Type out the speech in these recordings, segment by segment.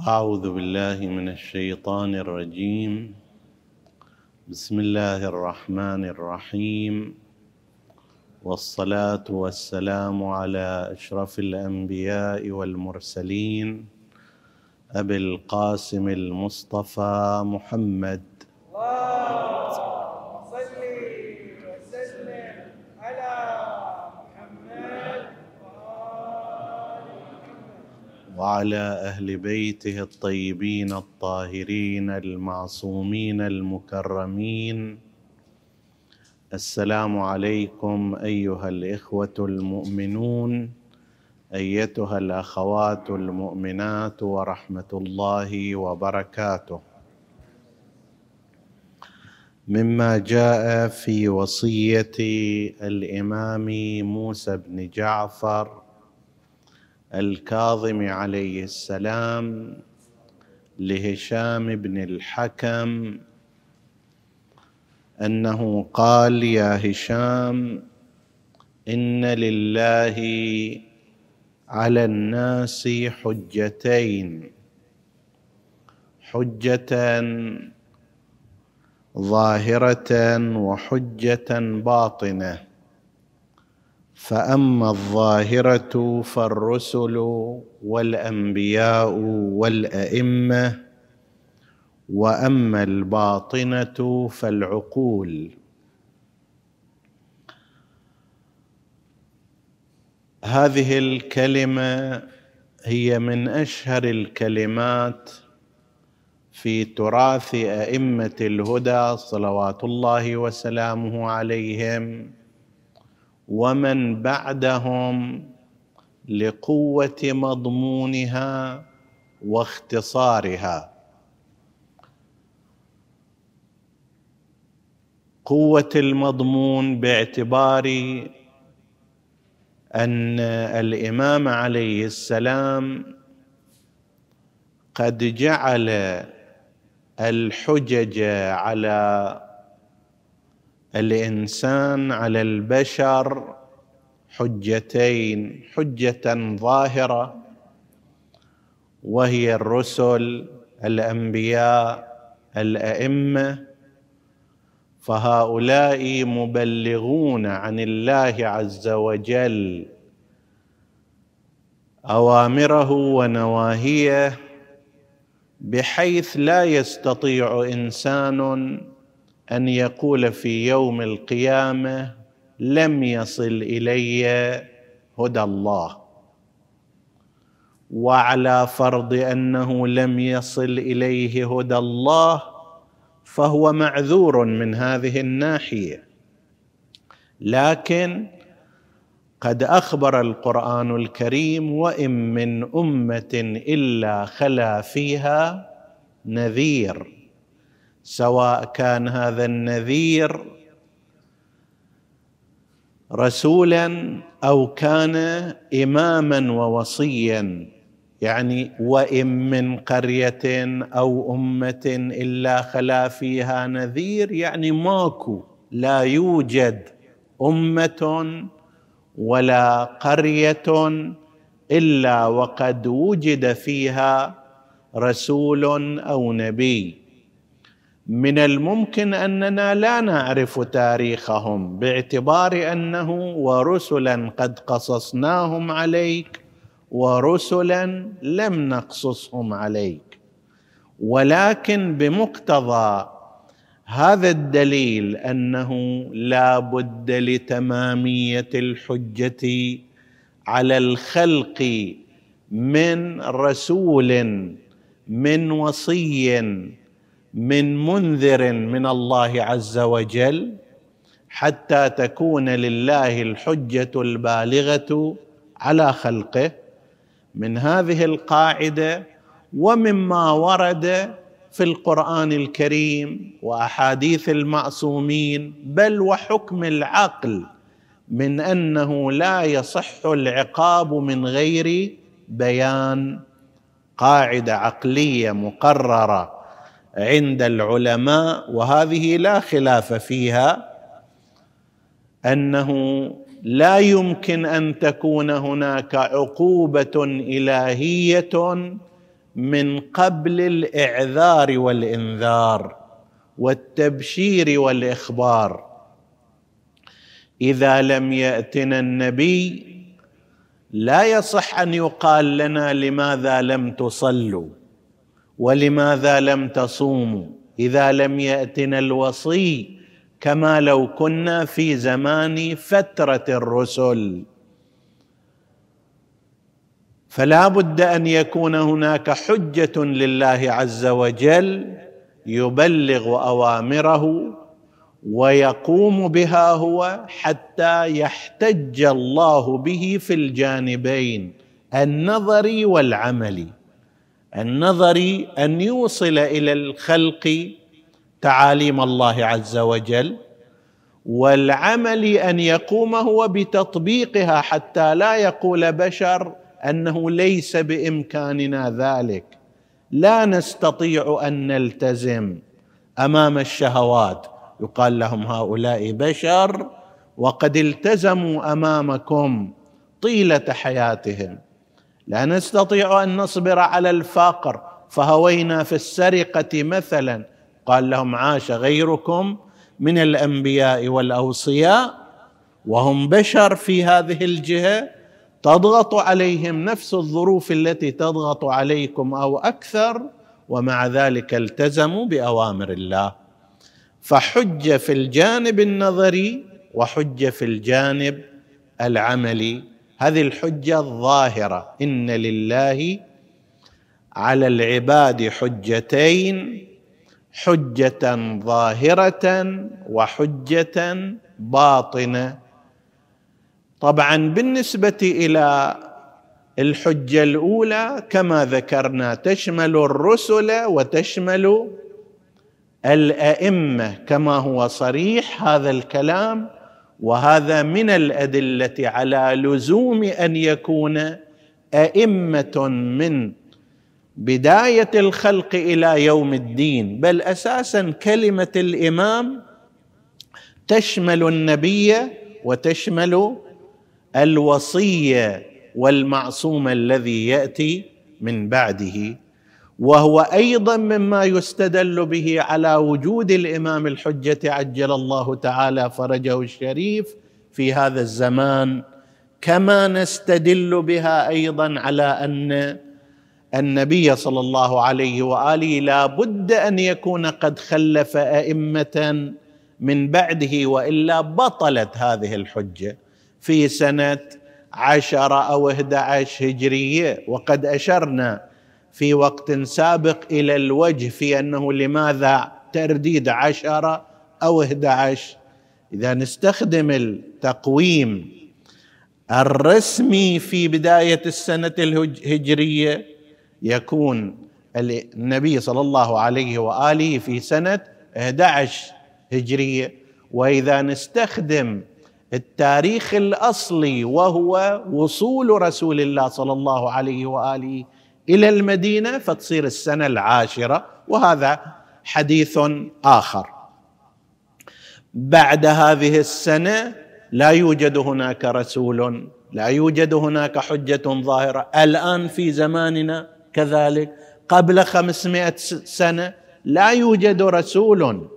أعوذ بالله من الشيطان الرجيم. بسم الله الرحمن الرحيم، والصلاة والسلام على أشرف الأنبياء والمرسلين أبي القاسم المصطفى محمد وعلى أهل بيته الطيبين الطاهرين المعصومين المكرمين. السلام عليكم أيها الإخوة المؤمنون، أيتها الأخوات المؤمنات، ورحمة الله وبركاته. مما جاء في وصية الإمام موسى بن جعفر الكاظم عليه السلام لهشام بن الحكم أنه قال: يا هشام، إن لله على الناس حجتين، حجة ظاهرة وحجة باطنة، فأما الظاهرة فالرسل والأنبياء والأئمة، وأما الباطنة فالعقول. هذه الكلمة هي من أشهر الكلمات في تراث أئمة الهدى صلوات الله وسلامه عليهم ومن بعدهم، لقوة مضمونها واختصارها. قوة المضمون باعتبار أن الإمام عليه السلام قد جعل الحجج على الإنسان، على البشر، حجتين: حجة ظاهرة وهي الرسل، الأنبياء، الأئمة، فهؤلاء مبلغون عن الله عز وجل أوامره ونواهيه، بحيث لا يستطيع إنسان أن يقول في يوم القيامة: لم يصل إلي هدى الله. وعلى فرض أنه لم يصل إليه هدى الله فهو معذور من هذه الناحية، لكن قد أخبر القرآن الكريم: وإن من أمة إلا خلا فيها نذير، سواء كان هذا النذير رسولا أو كان إماما ووصيا. يعني وإن من قرية أو أمة إلا خلا فيها نذير، يعني ماكو، لا يوجد أمة ولا قرية إلا وقد وجد فيها رسول أو نبي. من الممكن أننا لا نعرف تاريخهم باعتبار أنه: ورسلا قد قصصناهم عليك ورسلا لم نقصصهم عليك. ولكن بمقتضى هذا الدليل أنه لا بد لتمامية الحجة على الخلق من رسول، من وصي، من منذر من الله عز وجل، حتى تكون لله الحجة البالغة على خلقه. من هذه القاعدة ومما ورد في القرآن الكريم وأحاديث المعصومين، بل وحكم العقل، من أنه لا يصح العقاب من غير بيان، قاعدة عقلية مقررة عند العلماء وهذه لا خلاف فيها، أنه لا يمكن أن تكون هناك عقوبة إلهية من قبل الإعذار والإنذار والتبشير والإخبار. إذا لم يأتنا النبي لا يصح أن يقال لنا لماذا لم تصلوا ولماذا لم تصوموا. إذا لم يأتنا الوصي كما لو كنا في زمان فترة الرسل، فلا بد أن يكون هناك حجة لله عز وجل يبلغ أوامره ويقوم بها هو حتى يحتج الله به في الجانبين النظري والعملي. النظري أن يوصل إلى الخلق تعاليم الله عز وجل، والعملي أن يقوم هو بتطبيقها حتى لا يقول بشر أنه ليس بإمكاننا ذلك، لا نستطيع أن نلتزم أمام الشهوات. يقال لهم هؤلاء بشر وقد التزموا أمامكم طيلة حياتهم، لا نستطيع أن نصبر على الفقر فهوينا في السرقة مثلا. قال لهم عاش غيركم من الأنبياء والأوصياء وهم بشر في هذه الجهة، تضغط عليهم نفس الظروف التي تضغط عليكم أو أكثر، ومع ذلك التزموا بأوامر الله. فحجة في الجانب النظري وحجة في الجانب العملي. هذه الحجة الظاهرة، إن لله على العباد حجتين، حجة ظاهرة وحجة باطنة. طبعا بالنسبة إلى الحجة الأولى كما ذكرنا تشمل الرسل وتشمل الأئمة كما هو صريح هذا الكلام، وهذا من الأدلة على لزوم أن يكون أئمة من بداية الخلق إلى يوم الدين. بل أساسا كلمة الإمام تشمل النبي وتشمل الوصية والمعصوم الذي يأتي من بعده، وهو أيضا مما يستدل به على وجود الإمام الحجة عجل الله تعالى فرجه الشريف في هذا الزمان، كما نستدل بها أيضا على أن النبي صلى الله عليه وآله لا بد أن يكون قد خلف أئمة من بعده، وإلا بطلت هذه الحجة في سنة 10 أو 11 هجرية. وقد أشرنا في وقت سابق إلى الوجه في أنه لماذا ترديد 10 أو 11. إذا نستخدم التقويم الرسمي في بداية السنة الهجرية يكون النبي صلى الله عليه وآله في سنة 11 هجرية، وإذا نستخدم التاريخ الأصلي وهو وصول رسول الله صلى الله عليه وآله إلى المدينة فتصير السنة 10، وهذا حديث آخر. بعد هذه السنة لا يوجد هناك رسول، لا يوجد هناك حجة ظاهرة. الآن في زماننا كذلك قبل 500 سنة لا يوجد رسول،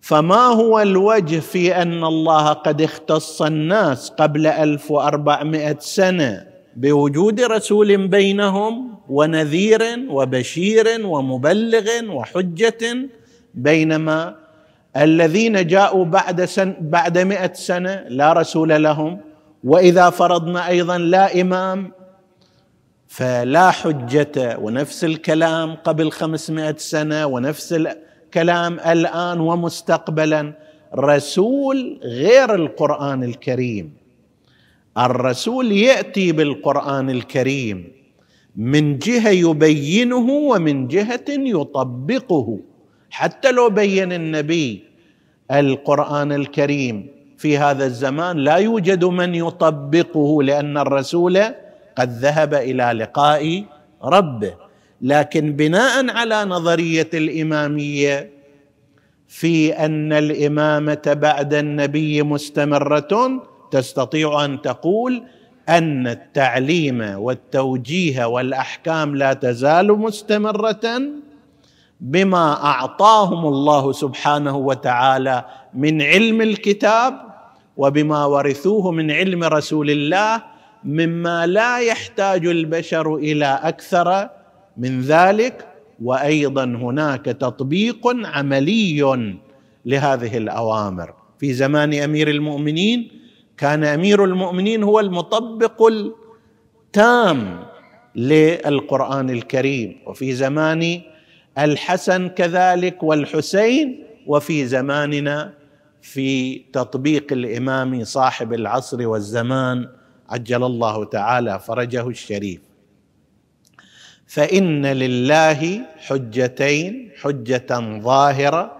فما هو الوجه في أن الله قد اختص الناس قبل 1400 سنة بوجود رسول بينهم ونذير وبشير ومبلغ وحجة، بينما الذين جاءوا بعد 100 سنة لا رسول لهم، وإذا فرضنا أيضا لا إمام فلا حجة. ونفس الكلام قبل 500 سنة ونفس الكلام الآن ومستقبلا، رسول غير القرآن الكريم. الرسول يأتي بالقرآن الكريم من جهة يبينه ومن جهة يطبقه. حتى لو بين النبي القرآن الكريم في هذا الزمان لا يوجد من يطبقه، لأن الرسول قد ذهب إلى لقاء ربه. لكن بناء على نظرية الإمامية في أن الإمامة بعد النبي مستمرة، تستطيع أن تقول أن التعليم والتوجيه والأحكام لا تزال مستمرة بما أعطاهم الله سبحانه وتعالى من علم الكتاب وبما ورثوه من علم رسول الله، مما لا يحتاج البشر إلى أكثر من ذلك. وأيضا هناك تطبيق عملي لهذه الأوامر. في زمان أمير المؤمنين كان أمير المؤمنين هو المطبق التام للقرآن الكريم، وفي زمان الحسن كذلك والحسين، وفي زماننا في تطبيق الإمام صاحب العصر والزمان عجل الله تعالى فرجه الشريف. فإن لله حجتين، حجة ظاهرة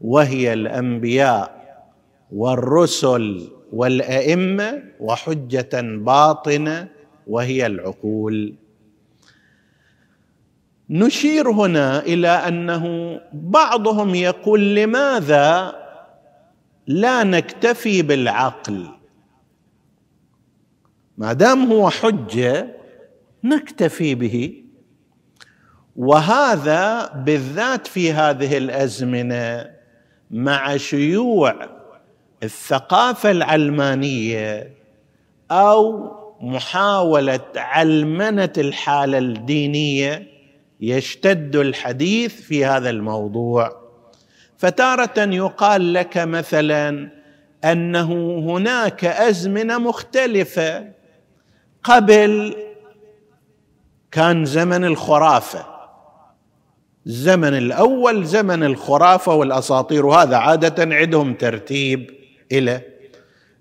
وهي الأنبياء والرسل والأئمة، وحجة باطنة وهي العقول. نشير هنا إلى أنه بعضهم يقول لماذا لا نكتفي بالعقل؟ ما دام هو حجة نكتفي به. وهذا بالذات في هذه الأزمنة مع شيوع الثقافة العلمانية أو محاولة علمنة الحالة الدينية يشتد الحديث في هذا الموضوع. فتارة يقال لك مثلا أنه هناك أزمنة مختلفة، قبل كان زمن الخرافة، الزمن الأول زمن الخرافة والأساطير، وهذا عادة عندهم ترتيب إلى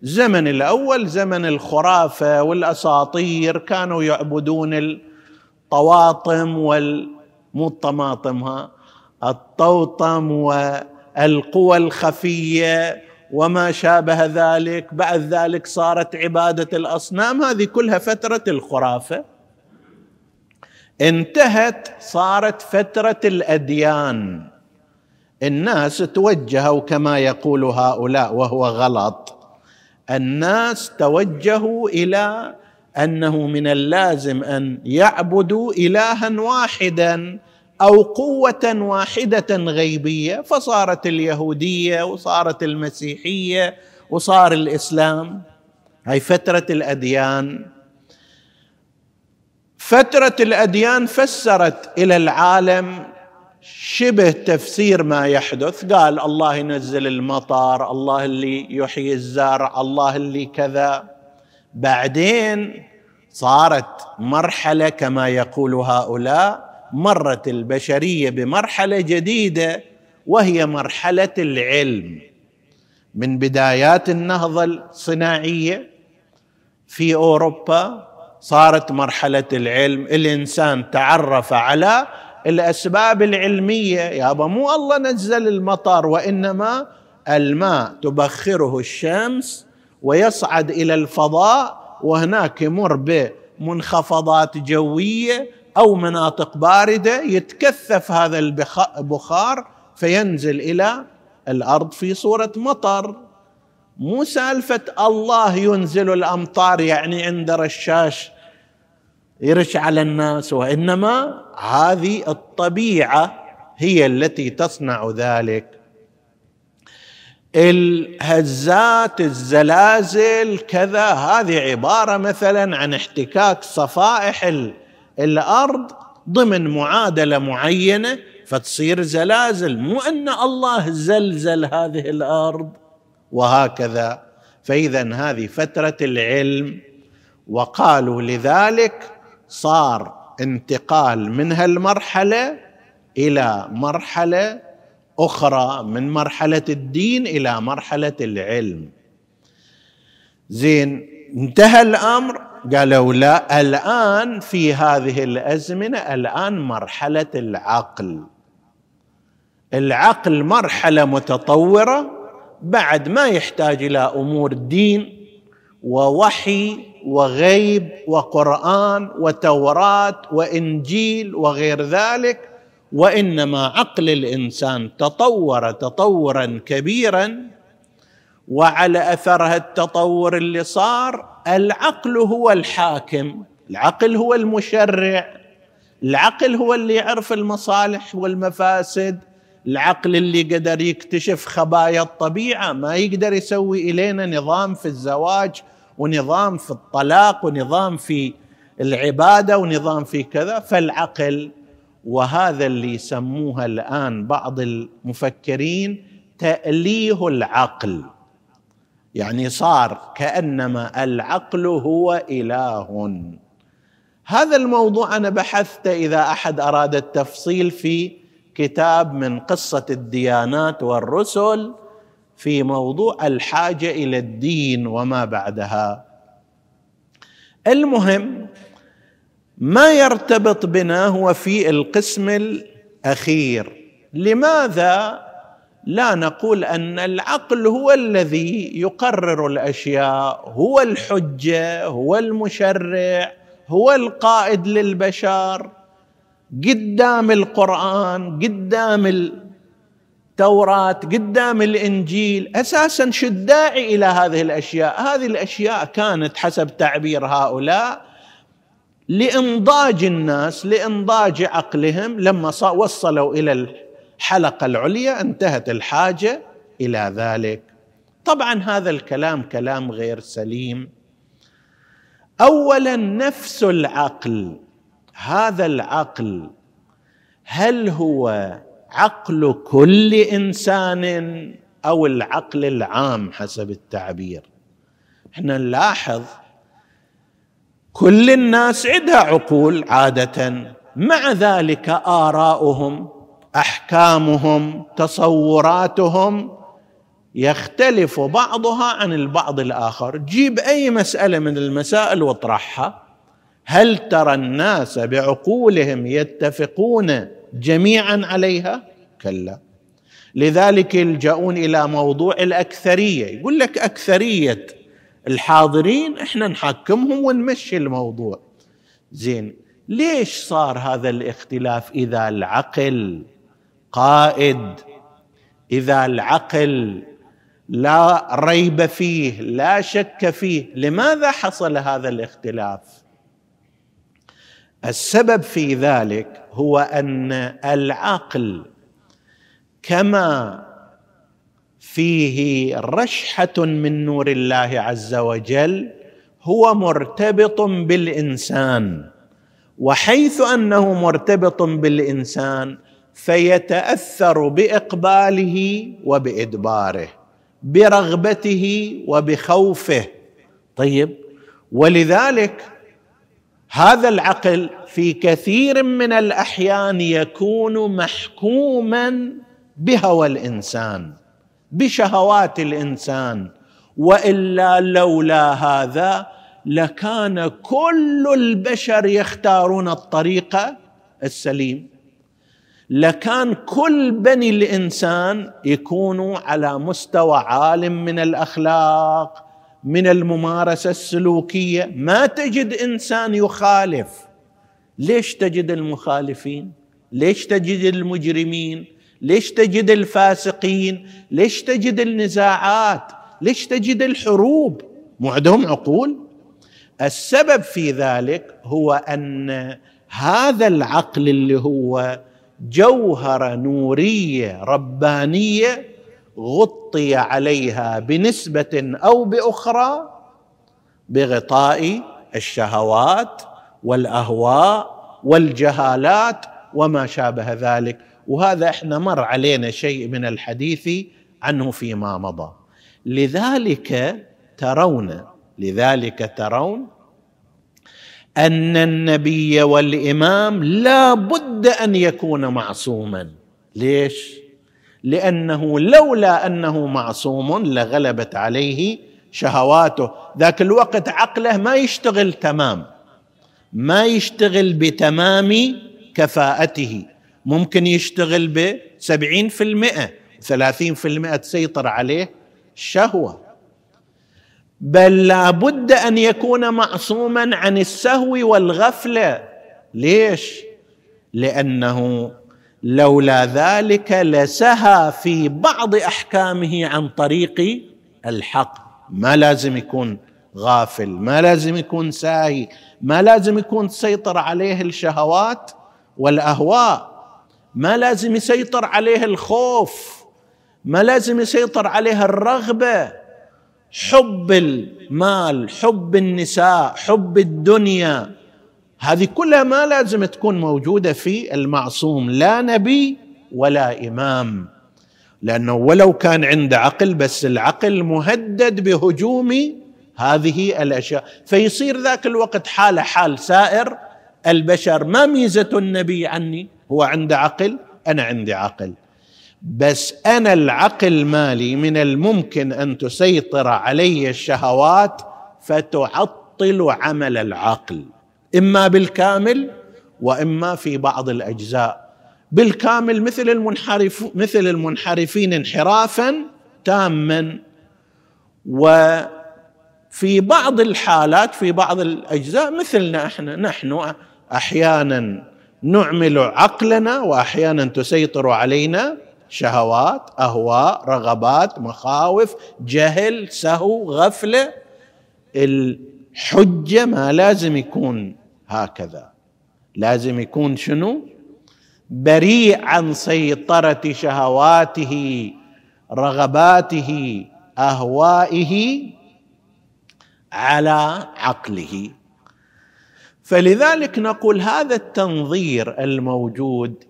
الزمن الأول زمن الخرافة والأساطير، كانوا يعبدون الطواطم مو الطماطم، الطوطم والقوى الخفية وما شابه ذلك. بعد ذلك صارت عبادة الأصنام، هذه كلها فترة الخرافة. انتهت صارت فترة الأديان، الناس توجهوا كما يقول هؤلاء وهو غلط، الناس توجهوا إلى أنه من اللازم أن يعبدوا إلها واحدا أو قوة واحدة غيبية، فصارت اليهودية وصارت المسيحية وصار الإسلام. هاي فترة الأديان. فترة الأديان فسرت إلى العالم شبه تفسير ما يحدث، قال الله ينزل المطر، الله اللي يحيي الزرع، الله اللي كذا. بعدين صارت مرحلة كما يقول هؤلاء، مرت البشرية بمرحلة جديدة وهي مرحلة العلم. من بدايات النهضة الصناعية في أوروبا صارت مرحلة العلم، الإنسان تعرف على الأسباب العلمية، يابا مو الله نزل المطر، وإنما الماء تبخره الشمس ويصعد إلى الفضاء، وهناك يمر بمنخفضات جوية أو مناطق باردة، يتكثف هذا البخار فينزل إلى الأرض في صورة مطر. مو سالفة الله ينزل الأمطار يعني عند رشاش يرش على الناس، وإنما هذه الطبيعة هي التي تصنع ذلك. الهزات، الزلازل، كذا، هذه عبارة مثلا عن احتكاك صفائح الأرض ضمن معادلة معينة فتصير زلازل، مو أن الله زلزل هذه الأرض، وهكذا. فإذا هذه فترة العلم، وقالوا لذلك صار انتقال من هالمرحلة إلى مرحلة أخرى، من مرحلة الدين إلى مرحلة العلم. زين، انتهى الأمر؟ قالوا لا، الآن في هذه الأزمنة الآن مرحلة العقل. العقل مرحلة متطورة بعد ما يحتاج إلى أمور دين ووحي وغيب وقرآن وتوراة وإنجيل وغير ذلك، وإنما عقل الإنسان تطور تطورا كبيرا، وعلى أثرها التطور اللي صار. العقل هو الحاكم، العقل هو المشرع، العقل هو اللي يعرف المصالح والمفاسد، العقل اللي قدر يكتشف خبايا الطبيعة. ما يقدر يسوي إلينا نظام في الزواج ونظام في الطلاق ونظام في العبادة ونظام في كذا، فالعقل. وهذا اللي يسموها الآن بعض المفكرين تأليه العقل، يعني صار كأنما العقل هو إله. هذا الموضوع أنا بحثت إذا أحد أراد التفصيل في كتاب من قصة الديانات والرسل في موضوع الحاجة إلى الدين وما بعدها. المهم ما يرتبط بنا هو في القسم الأخير، لماذا لا نقول أن العقل هو الذي يقرر الأشياء، هو الحجة، هو المشرع، هو القائد للبشر قدام القرآن، قدام التوراة، قدام الإنجيل. أساساً شو الداعي إلى هذه الأشياء؟ هذه الأشياء كانت حسب تعبير هؤلاء لإنضاج الناس، لإنضاج عقلهم. لما وصلوا إلى الحلقة العليا انتهت الحاجة إلى ذلك. طبعاً هذا الكلام كلام غير سليم. أولاً نفس العقل، هذا العقل هل هو عقل كل إنسان أو العقل العام حسب التعبير؟ احنا نلاحظ كل الناس عندها عقول عادة، مع ذلك آراؤهم، أحكامهم، تصوراتهم يختلف بعضها عن البعض الآخر. جيب أي مسألة من المسائل واطرحها، هل ترى الناس بعقولهم يتفقون جميعا عليها؟ كلا. لذلك يلجؤون إلى موضوع الأكثرية، يقول لك أكثرية الحاضرين احنا نحكمهم ونمشي الموضوع. زين، ليش صار هذا الاختلاف إذا العقل قائد، إذا العقل لا ريب فيه لا شك فيه؟ لماذا حصل هذا الاختلاف؟ السبب في ذلك هو أن العقل كما فيه رشحة من نور الله عز وجل هو مرتبط بالإنسان، وحيث أنه مرتبط بالإنسان فيتأثر بإقباله وبإدباره، برغبته وبخوفه. طيب، ولذلك هذا العقل في كثير من الأحيان يكون محكوما بهوى الإنسان، بشهوات الإنسان، وإلا لولا هذا لكان كل البشر يختارون الطريق السليم، لكان كل بني الإنسان يكونوا على مستوى عال من الأخلاق، من الممارسة السلوكية. ما تجد إنسان يخالف. ليش تجد المخالفين؟ ليش تجد المجرمين؟ ليش تجد الفاسقين؟ ليش تجد النزاعات؟ ليش تجد الحروب؟ مو عندهم عقول؟ السبب في ذلك هو أن هذا العقل اللي هو جوهرة نورية ربانية غطي عليها بنسبة أو بأخرى بغطاء الشهوات والأهواء والجهالات وما شابه ذلك. وهذا احنا مر علينا شيء من الحديث عنه فيما مضى. لذلك ترون أن النبي والإمام لا بد أن يكون معصوما. ليش؟ لأنه لولا أنه معصوم لغلبت عليه شهواته. ذاك الوقت عقله ما يشتغل تمام، ما يشتغل بتمام كفاءته، ممكن يشتغل ب70%، 30% تسيطر عليه الشهوة. بل لابد أن يكون معصوما عن السهو والغفلة. ليش؟ لأنه لولا ذلك لسهى في بعض أحكامه عن طريق الحق، ما لازم يكون غافل، ما لازم يكون ساهي، ما لازم يكون تسيطر عليه الشهوات والأهواء، ما لازم يسيطر عليه الخوف، ما لازم يسيطر عليه الرغبة، حب المال، حب النساء، حب الدنيا، هذه كلها ما لازم تكون موجودة في المعصوم، لا نبي ولا إمام، لأنه ولو كان عنده عقل بس العقل مهدد بهجوم هذه الأشياء، فيصير ذاك الوقت حالة حال سائر البشر. ما ميزة النبي عني؟ هو عنده عقل، أنا عندي عقل، بس أنا العقل مالي من الممكن أن تسيطر علي الشهوات فتعطل عمل العقل، إما بالكامل وإما في بعض الأجزاء. بالكامل مثل المنحرفين انحرافا تاما، وفي بعض الحالات في بعض الأجزاء مثلنا احنا، نحن أحيانا نعمل عقلنا وأحيانا تسيطر علينا شهوات، أهواء، رغبات، مخاوف، جهل، سهو، غفلة. الحجة ما لازم يكون هكذا، لازم يكون شنو؟ بريء عن سيطرة شهواته، رغباته، أهوائه على عقله. فلذلك نقول هذا التنظير الموجود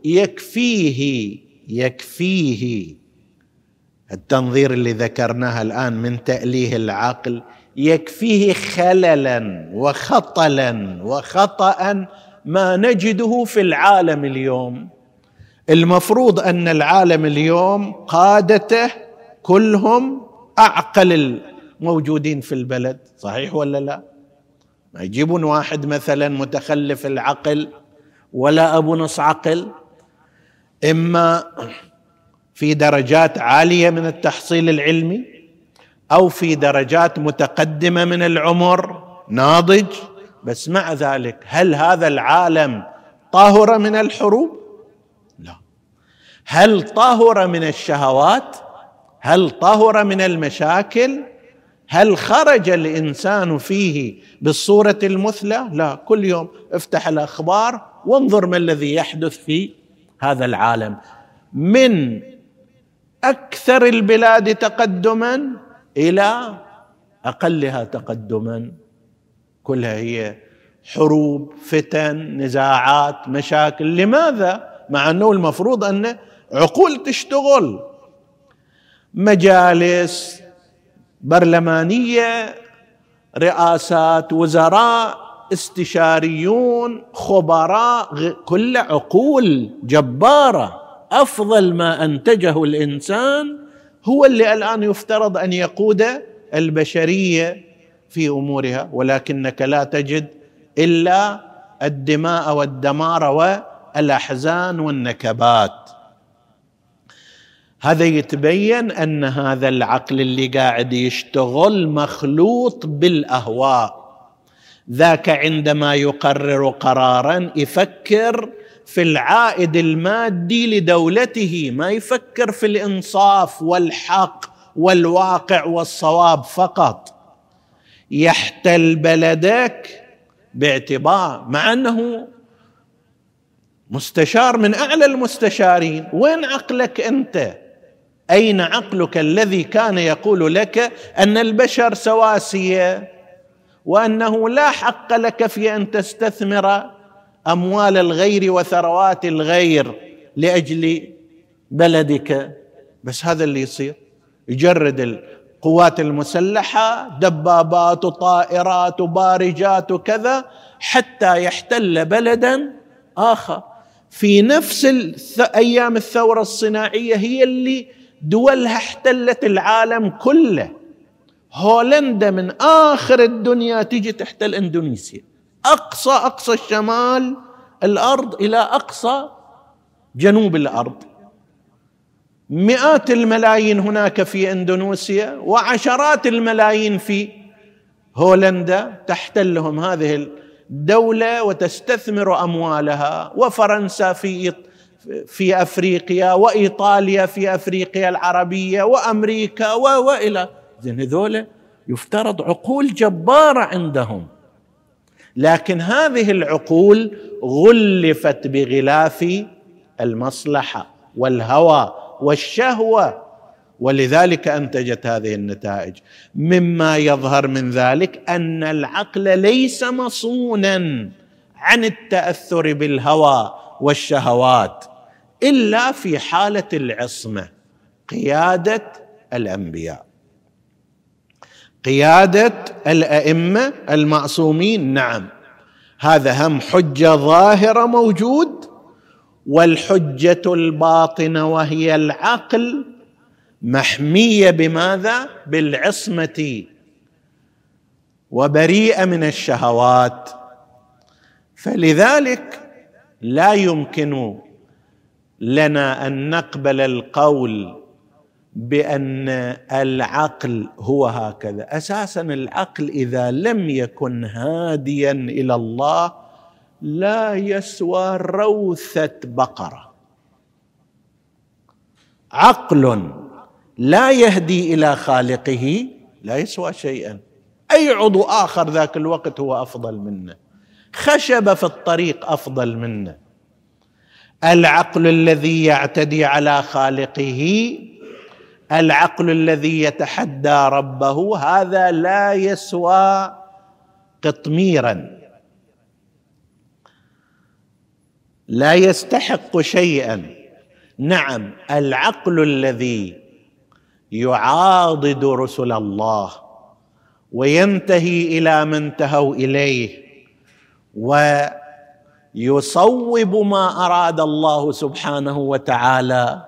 يكفيه التنظير اللي ذكرناه الآن من تأليه العقل، يكفيه خللا وخطلا وخطأ ما نجده في العالم اليوم. المفروض أن العالم اليوم قادته كلهم أعقل الموجودين في البلد، صحيح ولا لا؟ ما يجيبون واحد مثلا متخلف العقل ولا أبو نص عقل، إما في درجات عالية من التحصيل العلمي أو في درجات متقدمة من العمر ناضج، بس مع ذلك هل هذا العالم طاهر من الحروب؟ لا. هل طاهر من الشهوات؟ هل طاهر من المشاكل؟ هل خرج الإنسان فيه بالصورة المثلى؟ لا. كل يوم افتح الأخبار وانظر ما الذي يحدث في هذا العالم، من أكثر البلاد تقدما إلى أقلها تقدما، كلها هي حروب، فتن، نزاعات، مشاكل. لماذا؟ مع أنه المفروض أن عقول تشتغل، مجالس برلمانية، رئاسات وزراء، استشاريون، خبراء، كل عقول جبارة. أفضل ما أنتجه الإنسان هو اللي الآن يفترض أن يقود البشرية في أمورها، ولكنك لا تجد إلا الدماء والدمار والأحزان والنكبات. هذا يتبين أن هذا العقل اللي قاعد يشتغل مخلوط بالأهواء. ذاك عندما يقرر قراراً يفكر في العائد المادي لدولته، ما يفكر في الإنصاف والحق والواقع والصواب فقط. يحتل بلدك باعتبار، مع أنه مستشار من أعلى المستشارين، وين عقلك أنت؟ أين عقلك الذي كان يقول لك أن البشر سواسية، وأنه لا حق لك في أن تستثمر أموال الغير وثروات الغير لأجل بلدك؟ بس هذا اللي يصير، يجرد القوات المسلحة، دبابات وطائرات وبارجات وكذا، حتى يحتل بلدا آخر. في نفس أيام الثورة الصناعية هي اللي دولها احتلت العالم كله. هولندا من آخر الدنيا تيجي تحتل إندونيسيا، أقصى الشمال الأرض إلى أقصى جنوب الأرض. مئات الملايين هناك في إندونيسيا، وعشرات الملايين في هولندا، تحتلهم هذه الدولة وتستثمر أموالها. وفرنسا في أفريقيا، وإيطاليا في أفريقيا العربية، وأمريكا وإلى لأن هذول يفترض عقول جبارة عندهم، لكن هذه العقول غلفت بغلاف المصلحة والهوى والشهوة، ولذلك أنتجت هذه النتائج. مما يظهر من ذلك أن العقل ليس مصوناً عن التأثر بالهوى والشهوات إلا في حالة العصمة، قيادة الأنبياء، قيادة الأئمة المعصومين. نعم، هذا هم حجة ظاهرة موجود، والحجة الباطنة وهي العقل محمية بماذا؟ بالعصمة، وبريئة من الشهوات. فلذلك لا يمكن لنا أن نقبل القول بأن العقل هو هكذا. أساسا العقل إذا لم يكن هاديا إلى الله لا يسوى روثة بقرة. عقل لا يهدي إلى خالقه لا يسوى شيئا، أي عضو آخر ذاك الوقت هو أفضل منه، خشب في الطريق أفضل منه. العقل الذي يعتدي على خالقه، العقل الذي يتحدى ربه، هذا لا يسوى قطميرا، لا يستحق شيئا. نعم، العقل الذي يعاضد رسل الله وينتهي إلى ما انتهوا إليه ويصوب ما أراد الله سبحانه وتعالى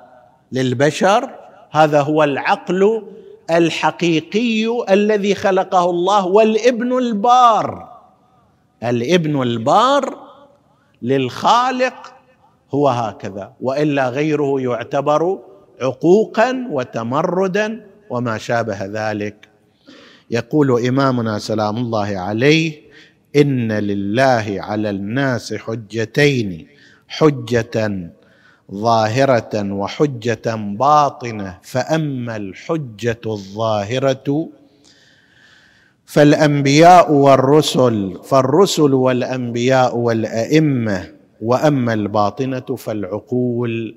للبشر، هذا هو العقل الحقيقي الذي خلقه الله. والابن البار، الابن البار للخالق هو هكذا، وإلا غيره يعتبر عقوقا وتمردا وما شابه ذلك. يقول إمامنا سلام الله عليه: إن لله على الناس حجتين، حجة ظاهرة وحجة باطنة، فأما الحجة الظاهرة فالأنبياء والرسل، فالرسل والأنبياء والأئمة، وأما الباطنة فالعقول.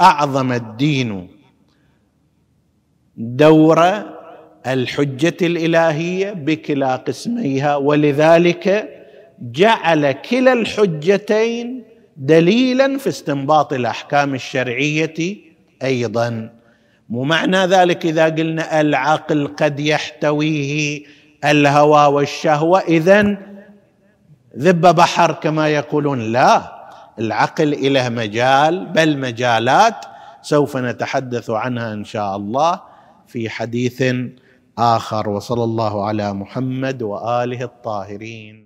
أعظم الدين دور الحجة الإلهية بكلا قسميها، ولذلك جعل كلا الحجتين دليلا في استنباط الأحكام الشرعية أيضا. ومعنى ذلك إذا قلنا العقل قد يحتويه الهوى والشهوة إذن ذب بحر كما يقولون، لا، العقل إله مجال، بل مجالات سوف نتحدث عنها إن شاء الله في حديث آخر. وصلى الله على محمد وآله الطاهرين.